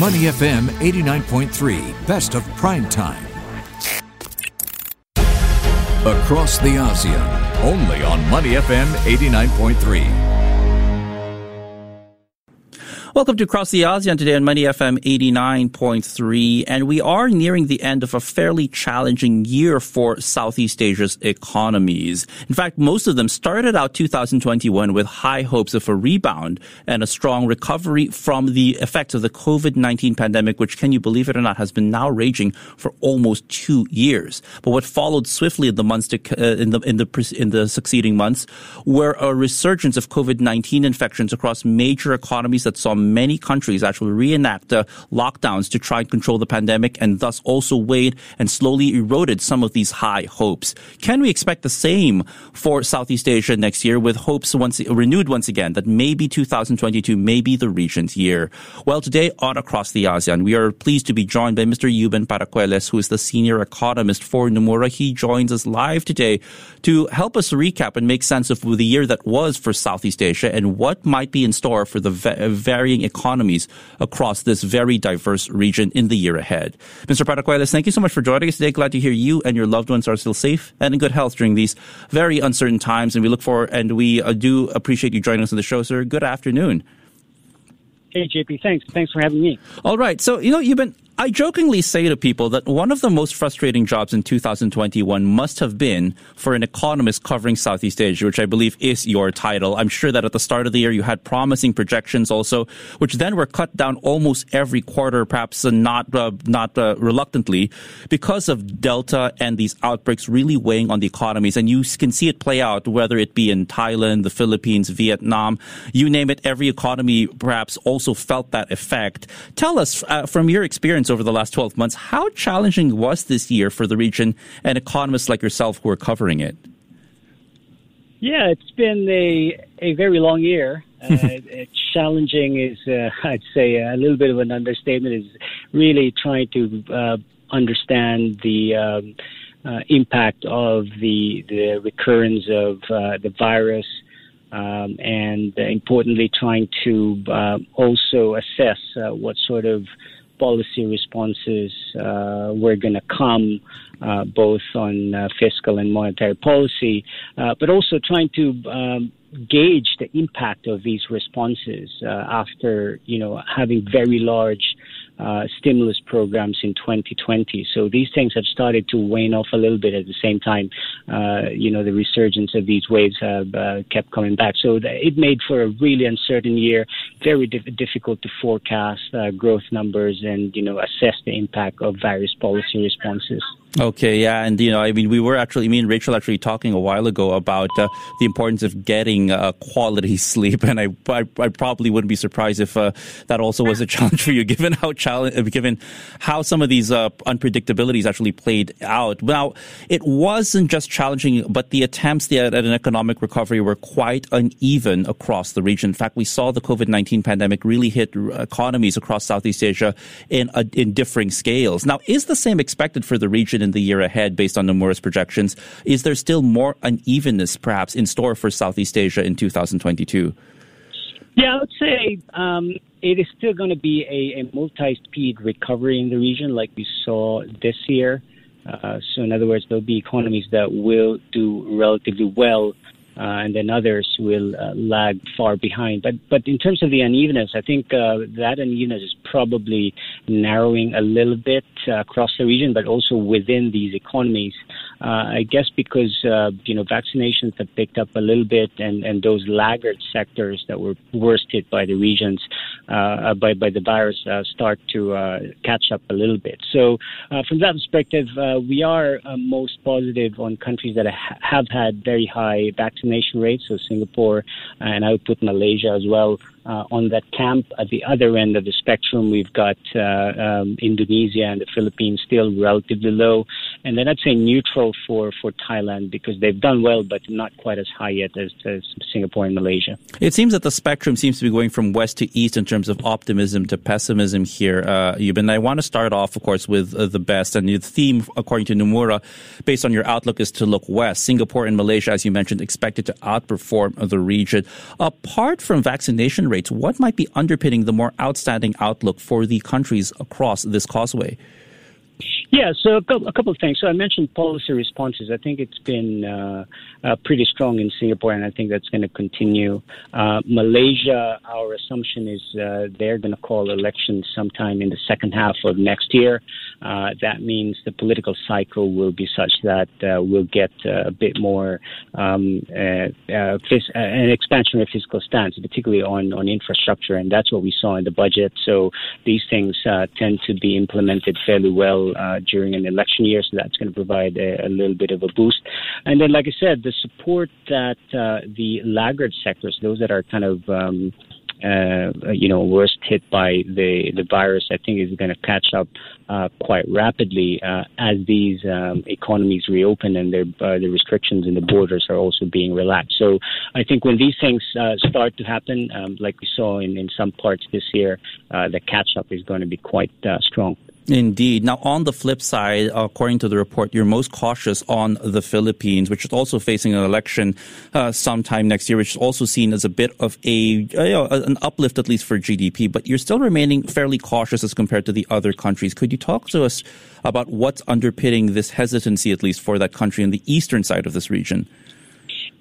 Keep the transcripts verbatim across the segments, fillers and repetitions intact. Money F M eighty-nine point three, best of prime time. Across the ASEAN, only on Money F M eighty-nine point three. Welcome to Across the ASEAN today on Money F M eighty-nine point three, and we are nearing the end of a fairly challenging year for Southeast Asia's economies. In fact, most of them started out two thousand twenty-one with high hopes of a rebound and a strong recovery from the effects of the covid nineteen pandemic, which, can you believe it or not, has been now raging for almost two years. But what followed swiftly in the months to, uh, in the in the in the succeeding months were a resurgence of covid nineteen infections across major economies that saw many countries actually reenact uh, lockdowns to try and control the pandemic, and thus also weighed and slowly eroded some of these high hopes. Can we expect the same for Southeast Asia next year, with hopes once renewed once again that maybe two thousand twenty-two may be the region's year? Well, today on Across the ASEAN, we are pleased to be joined by Mister Euben Paracuelles, who is the senior economist for Nomura. He joins us live today to help us recap and make sense of the year that was for Southeast Asia and what might be in store for the various economies across this very diverse region in the year ahead. Mister Paracuelles, thank you so much for joining us today. Glad to hear you and your loved ones are still safe and in good health during these very uncertain times. And we look forward, and we uh, do appreciate you joining us on the show, sir. Good afternoon. Hey, J P. Thanks. Thanks for having me. All right. So, you know, you've been... I jokingly say to people that one of the most frustrating jobs in two thousand twenty-one must have been for an economist covering Southeast Asia, which I believe is your title. I'm sure that at the start of the year you had promising projections also, which then were cut down almost every quarter, perhaps not uh, not uh, reluctantly, because of Delta and these outbreaks really weighing on the economies. And you can see it play out, whether it be in Thailand, the Philippines, Vietnam, you name it, every economy perhaps also felt that effect. Tell us, uh, from your experience over the last twelve months, how challenging was this year for the region and economists like yourself who are covering it? Yeah, it's been a, a very long year. Uh, challenging is, uh, I'd say, a little bit of an understatement. Is really trying to uh, understand the um, uh, impact of the, the recurrence of uh, the virus, um, and uh, importantly, trying to uh, also assess uh, what sort of policy responses uh, were going to come, uh, both on uh, fiscal and monetary policy, uh, but also trying to um, gauge the impact of these responses uh, after, you know, having very large uh, stimulus programs in twenty twenty. So these things have started to wane off a little bit. At the same time, uh, you know, the resurgence of these waves have uh, kept coming back. So it made for a really uncertain year, very dif- difficult to forecast uh, growth numbers and, you know, assess the impact of various policy responses. Okay, yeah, and, you know, I mean, we were actually, me and Rachel actually talking a while ago about uh, the importance of getting uh, quality sleep, and I, I, I probably wouldn't be surprised if uh, that also was a challenge for you, given how challenge, given how some of these uh, unpredictabilities actually played out. Now, it wasn't just challenging, but the attempts at an economic recovery were quite uneven across the region. In fact, we saw the covid nineteen pandemic really hit economies across Southeast Asia in uh, in differing scales. Now, is the same expected for the region in the year ahead based on Nomura's projections? Is there still more unevenness perhaps in store for Southeast Asia in two thousand twenty-two? Yeah, I would say um, it is still going to be a, a multi-speed recovery in the region like we saw this year. Uh, so in other words, there'll be economies that will do relatively well, uh, and then others will uh, lag far behind. But but in terms of the unevenness, I think uh, that unevenness is probably narrowing a little bit uh, across the region, but also within these economies. Uh, I guess because, uh, you know, vaccinations have picked up a little bit, and, and those laggard sectors that were worst hit by the regions, uh, by, by the virus, uh, start to uh, catch up a little bit. So uh, from that perspective, uh, we are uh, most positive on countries that ha- have had very high vaccination rates, so Singapore, and I would put Malaysia as well. Uh, on that camp, at the other end of the spectrum, we've got uh, um, Indonesia and the Philippines still relatively low. And then I'd say neutral for, for Thailand, because they've done well, but not quite as high yet as, as Singapore and Malaysia. It seems that the spectrum seems to be going from west to east in terms of optimism to pessimism here, uh, Euben. I want to start off, of course, with uh, the best. And the theme, according to Nomura, based on your outlook, is to look west. Singapore and Malaysia, as you mentioned, expected to outperform the region. Apart from vaccination rates, rates, what might be underpinning the more outstanding outlook for the countries across this causeway? Yeah, so a couple of things. So I mentioned policy responses. I think it's been uh, uh, pretty strong in Singapore, and I think that's going to continue. Uh, Malaysia, our assumption is uh, they're going to call elections sometime in the second half of next year. Uh, that means the political cycle will be such that uh, we'll get uh, a bit more um, uh, uh, fis- uh, an expansion of fiscal stance, particularly on, on infrastructure, and that's what we saw in the budget. So these things uh, tend to be implemented fairly well uh, during an election year, so that's going to provide a, a little bit of a boost. And then, like I said, the support that uh, the laggard sectors, those that are kind of um, Uh, you know, worst hit by the, the virus, I think is going to catch up uh, quite rapidly uh, as these um, economies reopen and their, uh, the restrictions in the borders are also being relaxed. So I think when these things uh, start to happen, um, like we saw in, in some parts this year, uh, the catch up is going to be quite uh, strong. Indeed. Now, on the flip side, according to the report, you're most cautious on the Philippines, which is also facing an election uh, sometime next year, which is also seen as a bit of a you know, an uplift, at least for G D P. But you're still remaining fairly cautious as compared to the other countries. Could you talk to us about what's underpinning this hesitancy, at least for that country on the eastern side of this region?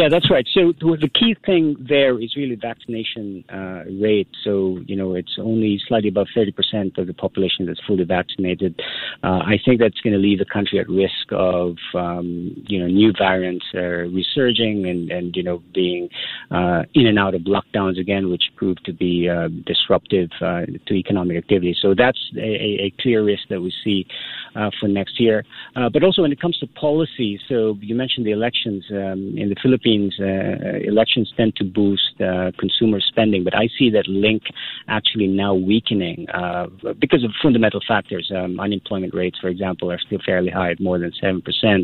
Yeah, that's right. So the key thing there is really vaccination uh, rate. So, you know, it's only slightly above thirty percent of the population that's fully vaccinated. Uh, I think that's going to leave the country at risk of, um, you know, new variants uh, resurging and, and, you know, being uh, in and out of lockdowns again, which proved to be uh, disruptive uh, to economic activity. So that's a, a clear risk that we see uh, for next year. Uh, but also when it comes to policy, so you mentioned the elections um, in the Philippines. Uh, elections tend to boost uh, consumer spending, but I see that link actually now weakening uh, because of fundamental factors. Um, unemployment rates, for example, are still fairly high at more than seven percent.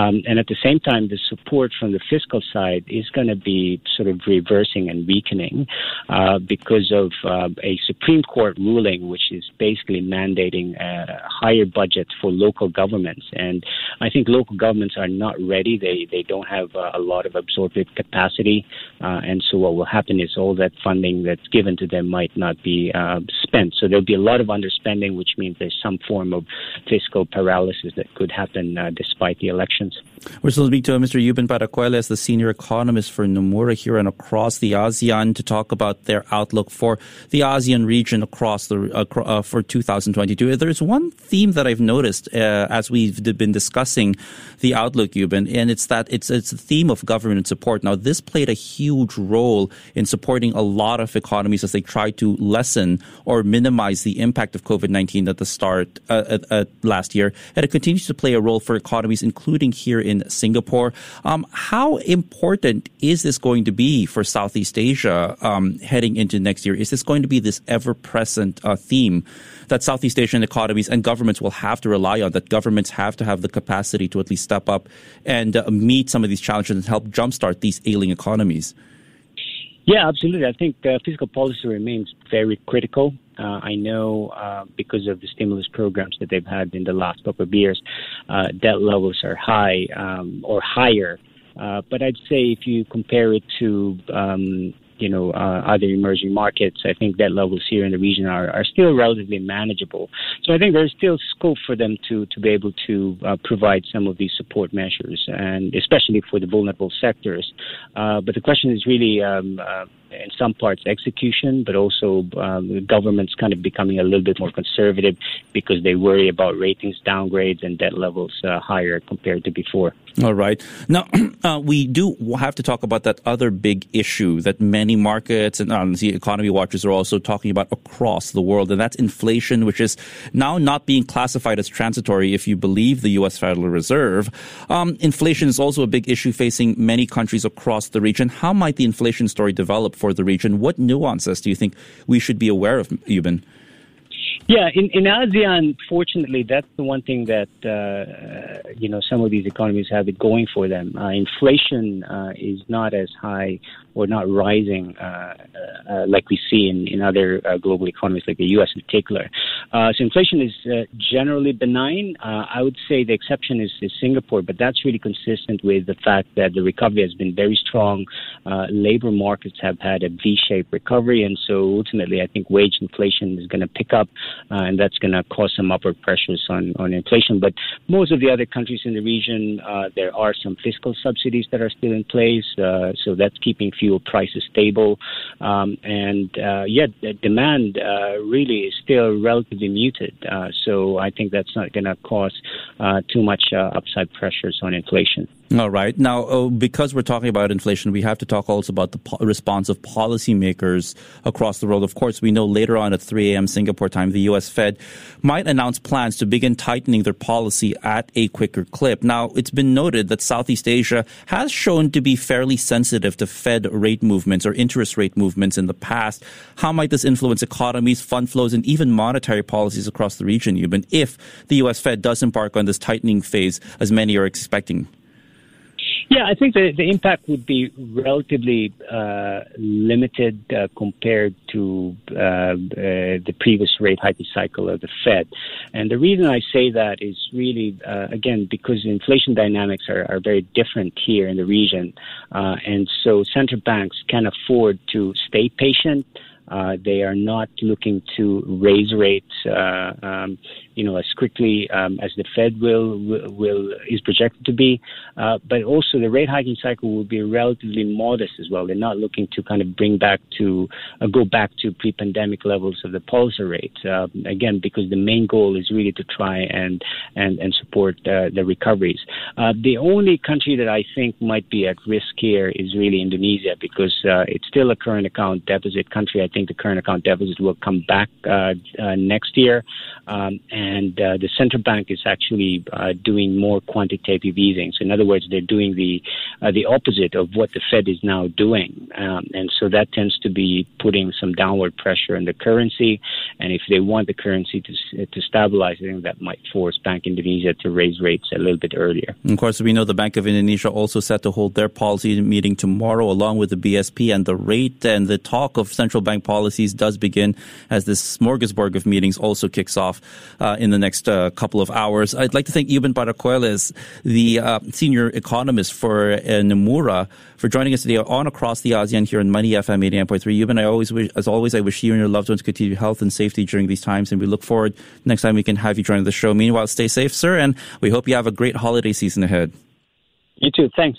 Um, and at the same time, the support from the fiscal side is going to be sort of reversing and weakening uh, because of uh, a Supreme Court ruling, which is basically mandating a higher budget for local governments. And I think local governments are not ready. They, they don't have uh, a lot of absorptive capacity, uh, and so what will happen is all that funding that's given to them might not be uh, spent. So there'll be a lot of underspending, which means there's some form of fiscal paralysis that could happen uh, despite the elections. We're still speaking to Mister Euben Paracuelles, the senior economist for Nomura here and across the ASEAN, to talk about their outlook for the ASEAN region across the uh, uh, for two thousand twenty-two. There's one theme that I've noticed uh, as we've been discussing the outlook, Euben, and it's that it's it's the theme of government support. Now, this played a huge role in supporting a lot of economies as they tried to lessen or minimize the impact of COVID nineteen at the start uh, at, at last year. And it continues to play a role for economies, including here in Singapore. Um, how important is this going to be for Southeast Asia um, heading into next year? Is this going to be this ever-present uh, theme that Southeast Asian economies and governments will have to rely on, that governments have to have the capacity to at least step up and uh, meet some of these challenges and help jumpstart these ailing economies? Yeah, absolutely. I think uh, fiscal policy remains very critical. Uh, I know uh, because of the stimulus programs that they've had in the last couple of years, uh, debt levels are high um, or higher. Uh, but I'd say if you compare it to um, you know, uh, other emerging markets, I think debt levels here in the region are, are still relatively manageable. So I think there's still scope for them to, to be able to uh, provide some of these support measures, and especially for the vulnerable sectors. Uh, but the question is really, um, uh, in some parts, execution, but also um, governments kind of becoming a little bit more conservative because they worry about ratings downgrades and debt levels uh, higher compared to before. All right. Now, uh, we do have to talk about that other big issue that many markets and um, the economy watchers are also talking about across the world, and that's inflation, which is now not being classified as transitory if you believe the U S Federal Reserve. Um, inflation is also a big issue facing many countries across the region. How might the inflation story develop for the region? What nuances do you think we should be aware of, Euben? Yeah, in, in ASEAN, fortunately, that's the one thing that, uh, you know, some of these economies have it going for them. Uh, inflation uh, is not as high or not rising uh, uh, like we see in, in other uh, global economies like the U S in particular. Uh, so inflation is uh, generally benign. Uh, I would say the exception is, is Singapore, but that's really consistent with the fact that the recovery has been very strong. Uh, labor markets have had a V-shaped recovery, and so ultimately I think wage inflation is going to pick up, uh, and that's going to cause some upward pressures on, on inflation. But most of the other countries in the region, uh, there are some fiscal subsidies that are still in place, uh, so that's keeping fuel prices stable. Um, and uh, yet the demand uh, really is still relatively muted, uh, so I think that's not going to cause uh, too much uh, upside pressures on inflation. All right. Now, uh, because we're talking about inflation, we have to talk also about the po- response of policymakers across the world. Of course, we know later on at three a.m. Singapore time, the U S. Fed might announce plans to begin tightening their policy at a quicker clip. Now, it's been noted that Southeast Asia has shown to be fairly sensitive to Fed rate movements or interest rate movements in the past. How might this influence economies, fund flows, and even monetary policies across the region, Euben, if the U S. Fed does embark on this tightening phase, as many are expecting? Yeah, I think the, the impact would be relatively uh, limited uh, compared to uh, uh, the previous rate hiking cycle of the Fed. And the reason I say that is really, uh, again, because inflation dynamics are, are very different here in the region. Uh, and so central banks can afford to stay patient. Uh, they are not looking to raise rates, uh, um, you know, as quickly um, as the Fed will, will will is projected to be. Uh, but also, the rate hiking cycle will be relatively modest as well. They're not looking to kind of bring back to uh, go back to pre-pandemic levels of the policy rate. Uh, again, because the main goal is really to try and and and support uh, the recoveries. Uh, the only country that I think might be at risk here is really Indonesia, because uh, it's still a current account deficit country. I think I think the current account deficit will come back uh, uh, next year. Um, and uh, the central bank is actually uh, doing more quantitative easing. So in other words, they're doing the uh, the opposite of what the Fed is now doing. Um, and so that tends to be putting some downward pressure on the currency. And if they want the currency to, to stabilize, I think that might force Bank Indonesia to raise rates a little bit earlier. And of course, we know the Bank of Indonesia also set to hold their policy meeting tomorrow, along with the B S P, and the rate and the talk of central bank policies does begin as this smorgasbord of meetings also kicks off uh, in the next uh, couple of hours. I'd like to thank Euben Paracuelles, the uh, senior economist for uh, Nomura, for joining us today on Across the ASEAN here on Money F M eighty-nine point three. Euben, I always wish, as always, I wish you and your loved ones continued health and safety during these times, and we look forward next time we can have you join the show. Meanwhile, stay safe, sir, and we hope you have a great holiday season ahead. You too. Thanks.